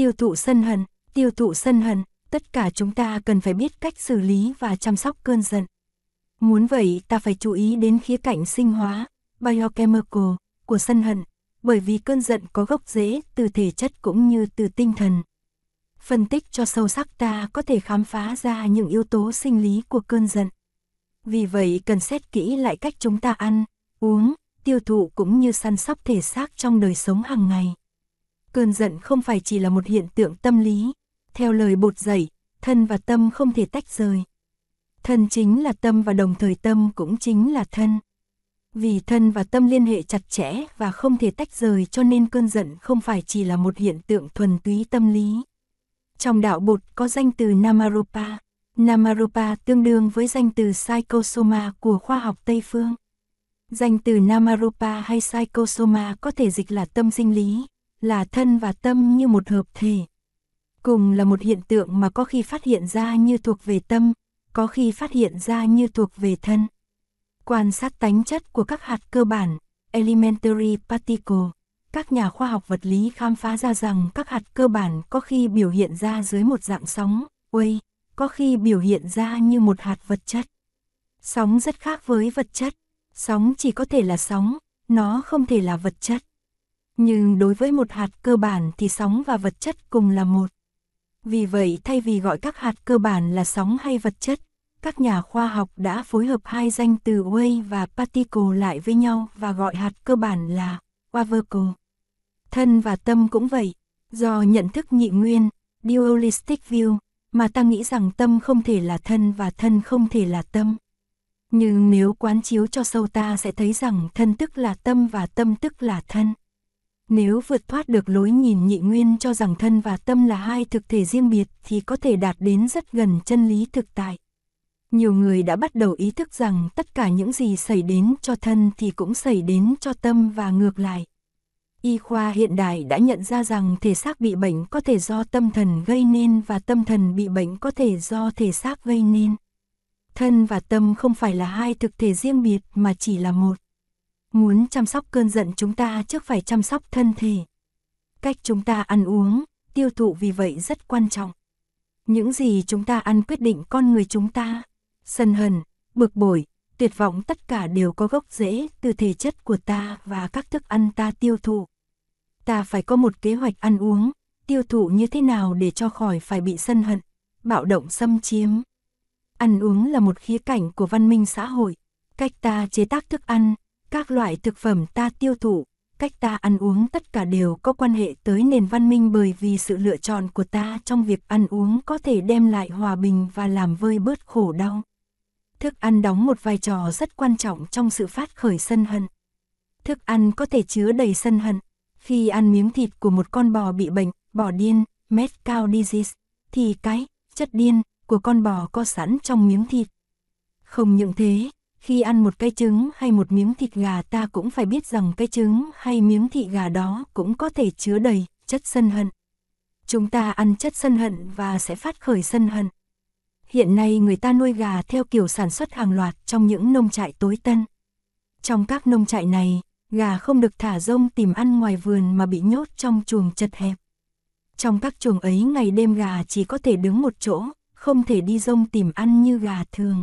Tiêu thụ sân hận, tất cả chúng ta cần phải biết cách xử lý và chăm sóc cơn giận. Muốn vậy ta phải chú ý đến khía cạnh sinh hóa, biochemical, của sân hận, bởi vì cơn giận có gốc rễ từ thể chất cũng như từ tinh thần. Phân tích cho sâu sắc ta có thể khám phá ra những yếu tố sinh lý của cơn giận. Vì vậy cần xét kỹ lại cách chúng ta ăn, uống, tiêu thụ cũng như săn sóc thể xác trong đời sống hàng ngày. Cơn giận không phải chỉ là một hiện tượng tâm lý. Theo lời Bụt dạy, thân và tâm không thể tách rời. Thân chính là tâm và đồng thời tâm cũng chính là thân. Vì thân và tâm liên hệ chặt chẽ và không thể tách rời cho nên cơn giận không phải chỉ là một hiện tượng thuần túy tâm lý. Trong đạo Bụt có danh từ Namarupa. Namarupa tương đương với danh từ Psychosoma của khoa học Tây Phương. Danh từ Namarupa hay Psychosoma có thể dịch là tâm sinh lý, là thân và tâm như một hợp thể. Cùng là một hiện tượng mà có khi phát hiện ra như thuộc về tâm, có khi phát hiện ra như thuộc về thân. Quan sát tánh chất của các hạt cơ bản, elementary particle, các nhà khoa học vật lý khám phá ra rằng các hạt cơ bản có khi biểu hiện ra dưới một dạng sóng, wave, có khi biểu hiện ra như một hạt vật chất. Sóng rất khác với vật chất, sóng chỉ có thể là sóng, nó không thể là vật chất. Nhưng đối với một hạt cơ bản thì sóng và vật chất cùng là một. Vì vậy thay vì gọi các hạt cơ bản là sóng hay vật chất, các nhà khoa học đã phối hợp hai danh từ wave và particle lại với nhau và gọi hạt cơ bản là wavicle. Thân và tâm cũng vậy, do nhận thức nhị nguyên, dualistic view, mà ta nghĩ rằng tâm không thể là thân và thân không thể là tâm. Nhưng nếu quán chiếu cho sâu ta sẽ thấy rằng thân tức là tâm và tâm tức là thân. Nếu vượt thoát được lối nhìn nhị nguyên cho rằng thân và tâm là hai thực thể riêng biệt thì có thể đạt đến rất gần chân lý thực tại. Nhiều người đã bắt đầu ý thức rằng tất cả những gì xảy đến cho thân thì cũng xảy đến cho tâm và ngược lại. Y khoa hiện đại đã nhận ra rằng thể xác bị bệnh có thể do tâm thần gây nên và tâm thần bị bệnh có thể do thể xác gây nên. Thân và tâm không phải là hai thực thể riêng biệt mà chỉ là một. Muốn chăm sóc cơn giận chúng ta trước phải chăm sóc thân thể. Cách chúng ta ăn uống, tiêu thụ vì vậy rất quan trọng. Những gì chúng ta ăn quyết định con người chúng ta. Sân hận, bực bội, tuyệt vọng tất cả đều có gốc rễ từ thể chất của ta và các thức ăn ta tiêu thụ. Ta phải có một kế hoạch ăn uống, tiêu thụ như thế nào để cho khỏi phải bị sân hận, bạo động xâm chiếm. Ăn uống là một khía cạnh của văn minh xã hội. Cách ta chế tác thức ăn, các loại thực phẩm ta tiêu thụ, cách ta ăn uống tất cả đều có quan hệ tới nền văn minh bởi vì sự lựa chọn của ta trong việc ăn uống có thể đem lại hòa bình và làm vơi bớt khổ đau. Thức ăn đóng một vai trò rất quan trọng trong sự phát khởi sân hận. Thức ăn có thể chứa đầy sân hận. Khi ăn miếng thịt của một con bò bị bệnh, bò điên, mad cow disease, thì cái chất điên của con bò có sẵn trong miếng thịt. Không những thế, khi ăn một cái trứng hay một miếng thịt gà ta cũng phải biết rằng cái trứng hay miếng thịt gà đó cũng có thể chứa đầy chất sân hận. Chúng ta ăn chất sân hận và sẽ phát khởi sân hận. Hiện nay người ta nuôi gà theo kiểu sản xuất hàng loạt trong những nông trại tối tân. Trong các nông trại này, gà không được thả rông tìm ăn ngoài vườn mà bị nhốt trong chuồng chật hẹp. Trong các chuồng ấy ngày đêm gà chỉ có thể đứng một chỗ, không thể đi rông tìm ăn như gà thường.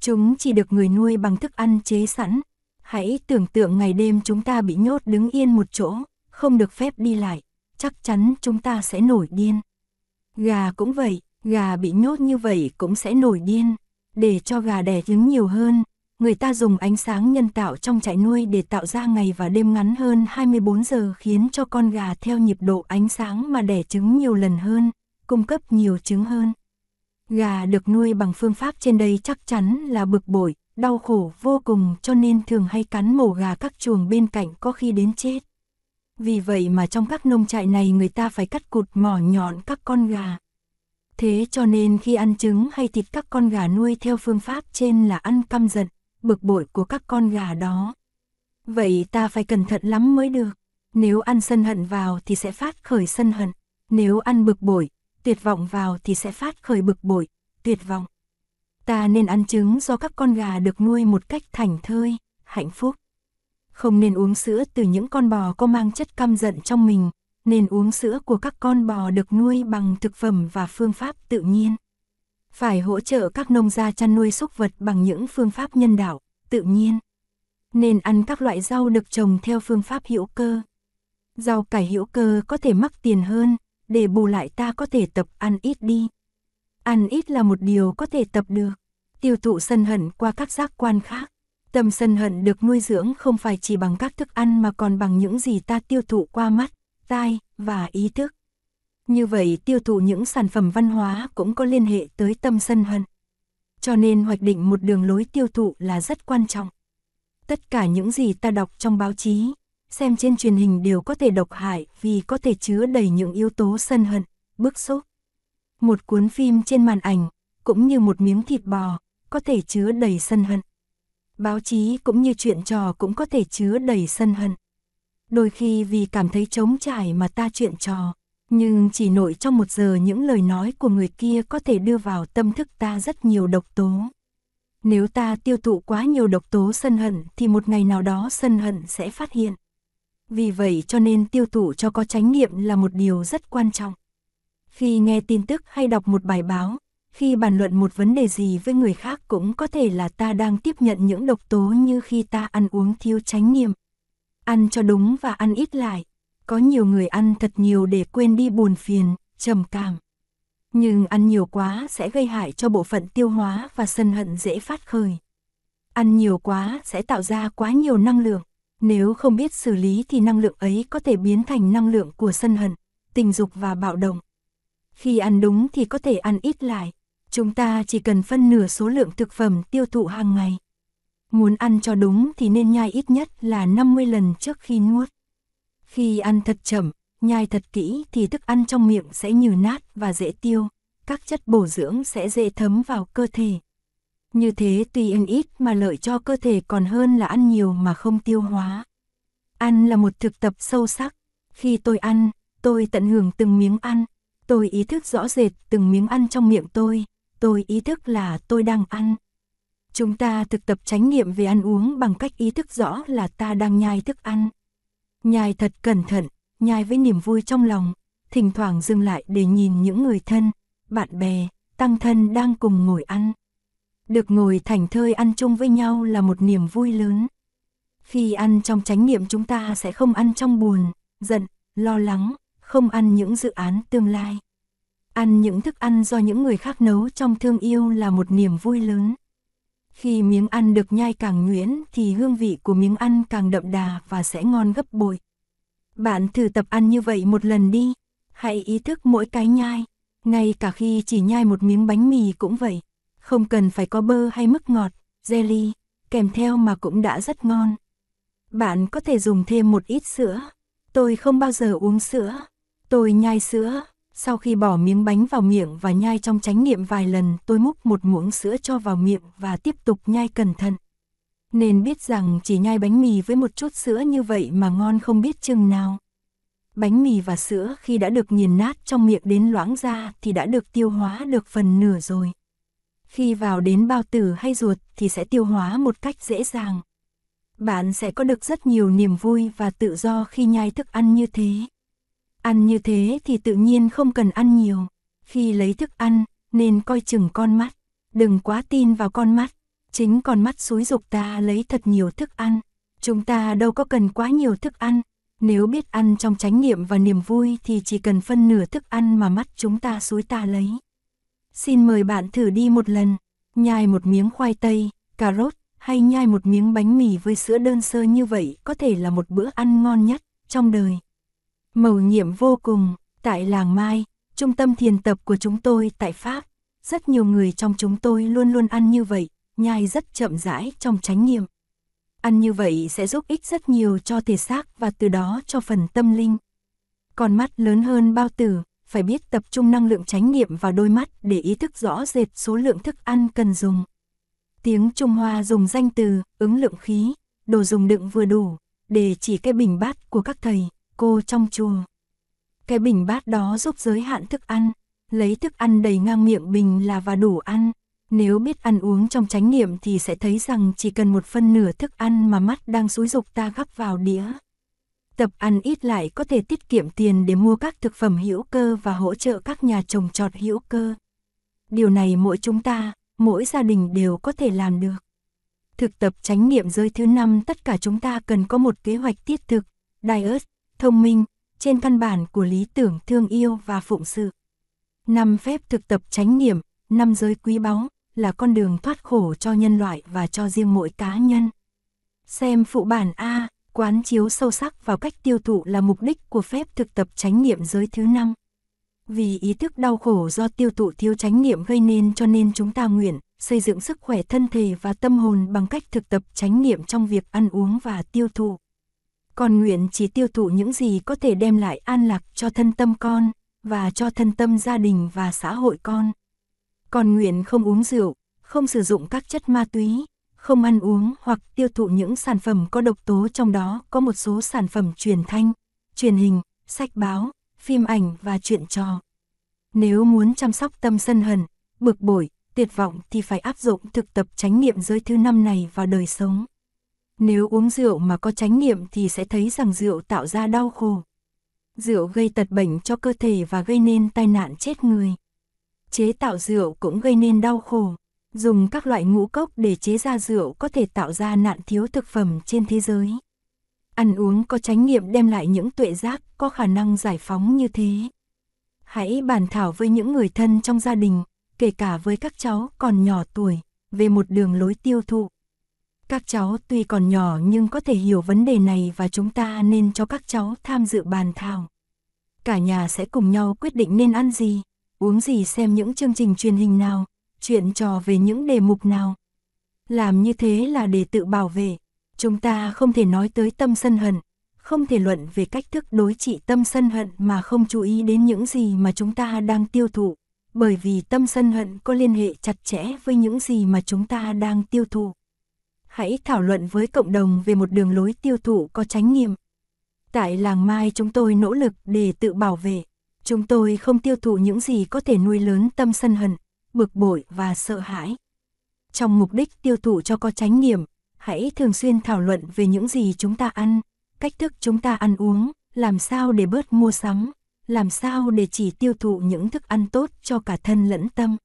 Chúng chỉ được người nuôi bằng thức ăn chế sẵn. Hãy tưởng tượng ngày đêm chúng ta bị nhốt đứng yên một chỗ, không được phép đi lại, chắc chắn chúng ta sẽ nổi điên. Gà cũng vậy, gà bị nhốt như vậy cũng sẽ nổi điên. Để cho gà đẻ trứng nhiều hơn, người ta dùng ánh sáng nhân tạo trong trại nuôi để tạo ra ngày và đêm ngắn hơn 24 giờ khiến cho con gà theo nhịp độ ánh sáng mà đẻ trứng nhiều lần hơn, cung cấp nhiều trứng hơn. Gà được nuôi bằng phương pháp trên đây chắc chắn là bực bội, đau khổ vô cùng cho nên thường hay cắn mổ gà các chuồng bên cạnh có khi đến chết. Vì vậy mà trong các nông trại này người ta phải cắt cụt mỏ nhọn các con gà. Thế cho nên khi ăn trứng hay thịt các con gà nuôi theo phương pháp trên là ăn căm giận, bực bội của các con gà đó. Vậy ta phải cẩn thận lắm mới được. Nếu ăn sân hận vào thì sẽ phát khởi sân hận. Nếu ăn bực bội, tuyệt vọng vào thì sẽ phát khởi bực bội, tuyệt vọng. Ta nên ăn trứng do các con gà được nuôi một cách thảnh thơi, hạnh phúc. Không nên uống sữa từ những con bò có mang chất căm giận trong mình. nên uống sữa của các con bò được nuôi bằng thực phẩm và phương pháp tự nhiên. Phải hỗ trợ các nông gia chăn nuôi súc vật bằng những phương pháp nhân đạo, tự nhiên. Nên ăn các loại rau được trồng theo phương pháp hữu cơ. Rau cải hữu cơ có thể mắc tiền hơn, để bù lại ta có thể tập ăn ít đi. Ăn ít là một điều có thể tập được. Tiêu thụ sân hận qua các giác quan khác. Tâm sân hận được nuôi dưỡng không phải chỉ bằng các thức ăn mà còn bằng những gì ta tiêu thụ qua mắt, tai và ý thức. Như vậy tiêu thụ những sản phẩm văn hóa cũng có liên hệ tới tâm sân hận. Cho nên hoạch định một đường lối tiêu thụ là rất quan trọng. Tất cả những gì ta đọc trong báo chí, xem trên truyền hình đều có thể độc hại vì có thể chứa đầy những yếu tố sân hận, bức xúc. Một cuốn phim trên màn ảnh, cũng như một miếng thịt bò, có thể chứa đầy sân hận. Báo chí cũng như chuyện trò cũng có thể chứa đầy sân hận. Đôi khi vì cảm thấy trống trải mà ta chuyện trò, nhưng chỉ nội trong một giờ những lời nói của người kia có thể đưa vào tâm thức ta rất nhiều độc tố. Nếu ta tiêu thụ quá nhiều độc tố sân hận thì một ngày nào đó sân hận sẽ phát hiện. Vì vậy cho nên tiêu thụ cho có chánh niệm là một điều rất quan trọng. Khi nghe tin tức hay đọc một bài báo, khi bàn luận một vấn đề gì với người khác cũng có thể là ta đang tiếp nhận những độc tố như khi ta ăn uống thiếu chánh niệm. Ăn cho đúng và ăn ít lại. Có nhiều người ăn thật nhiều để quên đi buồn phiền, trầm cảm. Nhưng ăn nhiều quá sẽ gây hại cho bộ phận tiêu hóa và sân hận dễ phát khởi. Ăn nhiều quá sẽ tạo ra quá nhiều năng lượng. Nếu không biết xử lý thì năng lượng ấy có thể biến thành năng lượng của sân hận, tình dục và bạo động. Khi ăn đúng thì có thể ăn ít lại. Chúng ta chỉ cần phân nửa số lượng thực phẩm tiêu thụ hàng ngày. Muốn ăn cho đúng thì nên nhai ít nhất là 50 lần trước khi nuốt. Khi ăn thật chậm, nhai thật kỹ thì thức ăn trong miệng sẽ nhừ nát và dễ tiêu. Các chất bổ dưỡng sẽ dễ thấm vào cơ thể. Như thế tuy ăn ít mà lợi cho cơ thể còn hơn là ăn nhiều mà không tiêu hóa. Ăn là một thực tập sâu sắc. Khi tôi ăn, tôi tận hưởng từng miếng ăn. Tôi ý thức rõ rệt từng miếng ăn trong miệng tôi. Tôi ý thức là tôi đang ăn. Chúng ta thực tập chánh niệm về ăn uống bằng cách ý thức rõ là ta đang nhai thức ăn. Nhai thật cẩn thận, nhai với niềm vui trong lòng, thỉnh thoảng dừng lại để nhìn những người thân, bạn bè, tăng thân đang cùng ngồi ăn. Được ngồi thảnh thơi ăn chung với nhau là một niềm vui lớn. Khi ăn trong chánh niệm chúng ta sẽ không ăn trong buồn, giận, lo lắng, không ăn những dự án tương lai. Ăn những thức ăn do những người khác nấu trong thương yêu là một niềm vui lớn. Khi miếng ăn được nhai càng nhuyễn thì hương vị của miếng ăn càng đậm đà và sẽ ngon gấp bội. Bạn thử tập ăn như vậy một lần đi. Hãy ý thức mỗi cái nhai. Ngay cả khi chỉ nhai một miếng bánh mì cũng vậy. Không cần phải có bơ hay mức ngọt, jelly kèm theo mà cũng đã rất ngon. Bạn có thể dùng thêm một ít sữa. Tôi không bao giờ uống sữa. Tôi nhai sữa. Sau khi bỏ miếng bánh vào miệng và nhai trong chánh niệm vài lần, tôi múc một muỗng sữa cho vào miệng và tiếp tục nhai cẩn thận. Nên biết rằng chỉ nhai bánh mì với một chút sữa như vậy mà ngon không biết chừng nào. Bánh mì và sữa khi đã được nghiền nát trong miệng đến loãng ra thì đã được tiêu hóa được phần nửa rồi. Khi vào đến bao tử hay ruột thì sẽ tiêu hóa một cách dễ dàng. Bạn sẽ có được rất nhiều niềm vui và tự do khi nhai thức ăn như thế. Ăn như thế thì tự nhiên không cần ăn nhiều. Khi lấy thức ăn, nên coi chừng con mắt. Đừng quá tin vào con mắt. Chính con mắt xúi giục ta lấy thật nhiều thức ăn. Chúng ta đâu có cần quá nhiều thức ăn. Nếu biết ăn trong chánh niệm và niềm vui thì chỉ cần phân nửa thức ăn mà mắt chúng ta xúi ta lấy. Xin mời bạn thử đi một lần. Nhai một miếng khoai tây, cà rốt hay nhai một miếng bánh mì với sữa đơn sơ như vậy có thể là một bữa ăn ngon nhất trong đời. Mầu nhiệm vô cùng, tại Làng Mai, trung tâm thiền tập của chúng tôi tại Pháp, rất nhiều người trong chúng tôi luôn luôn ăn như vậy, nhai rất chậm rãi trong chánh niệm. Ăn như vậy sẽ giúp ích rất nhiều cho thể xác và từ đó cho phần tâm linh. Con mắt lớn hơn bao tử, phải biết tập trung năng lượng chánh niệm vào đôi mắt để ý thức rõ rệt số lượng thức ăn cần dùng. Tiếng Trung Hoa dùng danh từ, ứng lượng khí, đồ dùng đựng vừa đủ, để chỉ cái bình bát của các thầy, cô trong chùa. Cái bình bát đó giúp giới hạn thức ăn, lấy thức ăn đầy ngang miệng bình là và đủ ăn. Nếu biết ăn uống trong chánh niệm thì sẽ thấy rằng chỉ cần một phân nửa thức ăn mà mắt đang xúi giục ta gắp vào đĩa. tập ăn ít lại có thể tiết kiệm tiền để mua các thực phẩm hữu cơ và hỗ trợ các nhà trồng trọt hữu cơ. Điều này mỗi chúng ta, mỗi gia đình đều có thể làm được. Thực tập chánh niệm giới thứ 5, tất cả chúng ta cần có một kế hoạch thiết thực, diet, thông minh, trên căn bản của lý tưởng thương yêu và phụng sự. 5 phép thực tập chánh niệm, 5 giới quý báu, là con đường thoát khổ cho nhân loại và cho riêng mỗi cá nhân. Xem phụ bản A, quán chiếu sâu sắc vào cách tiêu thụ là mục đích của phép thực tập chánh niệm giới thứ 5. Vì ý thức đau khổ do tiêu thụ thiếu chánh niệm gây nên, cho nên chúng ta nguyện xây dựng sức khỏe thân thể và tâm hồn bằng cách thực tập chánh niệm trong việc ăn uống và tiêu thụ. Con nguyện chỉ tiêu thụ những gì có thể đem lại an lạc cho thân tâm con và cho thân tâm gia đình và xã hội con. Con nguyện không uống rượu, không sử dụng các chất ma túy, không ăn uống hoặc tiêu thụ những sản phẩm có độc tố, trong đó có một số sản phẩm truyền thanh, truyền hình, sách báo, phim ảnh và truyện trò. Nếu muốn chăm sóc tâm sân hận, bực bội, tuyệt vọng thì phải áp dụng thực tập chánh niệm giới thứ 5 này vào đời sống. Nếu uống rượu mà có chánh niệm thì sẽ thấy rằng rượu tạo ra đau khổ. Rượu gây tật bệnh cho cơ thể và gây nên tai nạn chết người. Chế tạo rượu cũng gây nên đau khổ. Dùng các loại ngũ cốc để chế ra rượu có thể tạo ra nạn thiếu thực phẩm trên thế giới. Ăn uống có chánh niệm đem lại những tuệ giác có khả năng giải phóng như thế. Hãy bàn thảo với những người thân trong gia đình, kể cả với các cháu còn nhỏ tuổi, về một đường lối tiêu thụ. Các cháu tuy còn nhỏ nhưng có thể hiểu vấn đề này và chúng ta nên cho các cháu tham dự bàn thảo. Cả nhà sẽ cùng nhau quyết định nên ăn gì, uống gì, xem những chương trình truyền hình nào, chuyện trò về những đề mục nào. Làm như thế là để tự bảo vệ. Chúng ta không thể nói tới tâm sân hận, không thể luận về cách thức đối trị tâm sân hận mà không chú ý đến những gì mà chúng ta đang tiêu thụ, bởi vì tâm sân hận có liên hệ chặt chẽ với những gì mà chúng ta đang tiêu thụ. Hãy thảo luận với cộng đồng về một đường lối tiêu thụ có chánh niệm. Tại Làng Mai chúng tôi nỗ lực để tự bảo vệ. Chúng tôi không tiêu thụ những gì có thể nuôi lớn tâm sân hận, bực bội và sợ hãi. Trong mục đích tiêu thụ cho có chánh niệm, hãy thường xuyên thảo luận về những gì chúng ta ăn, cách thức chúng ta ăn uống, làm sao để bớt mua sắm, làm sao để chỉ tiêu thụ những thức ăn tốt cho cả thân lẫn tâm.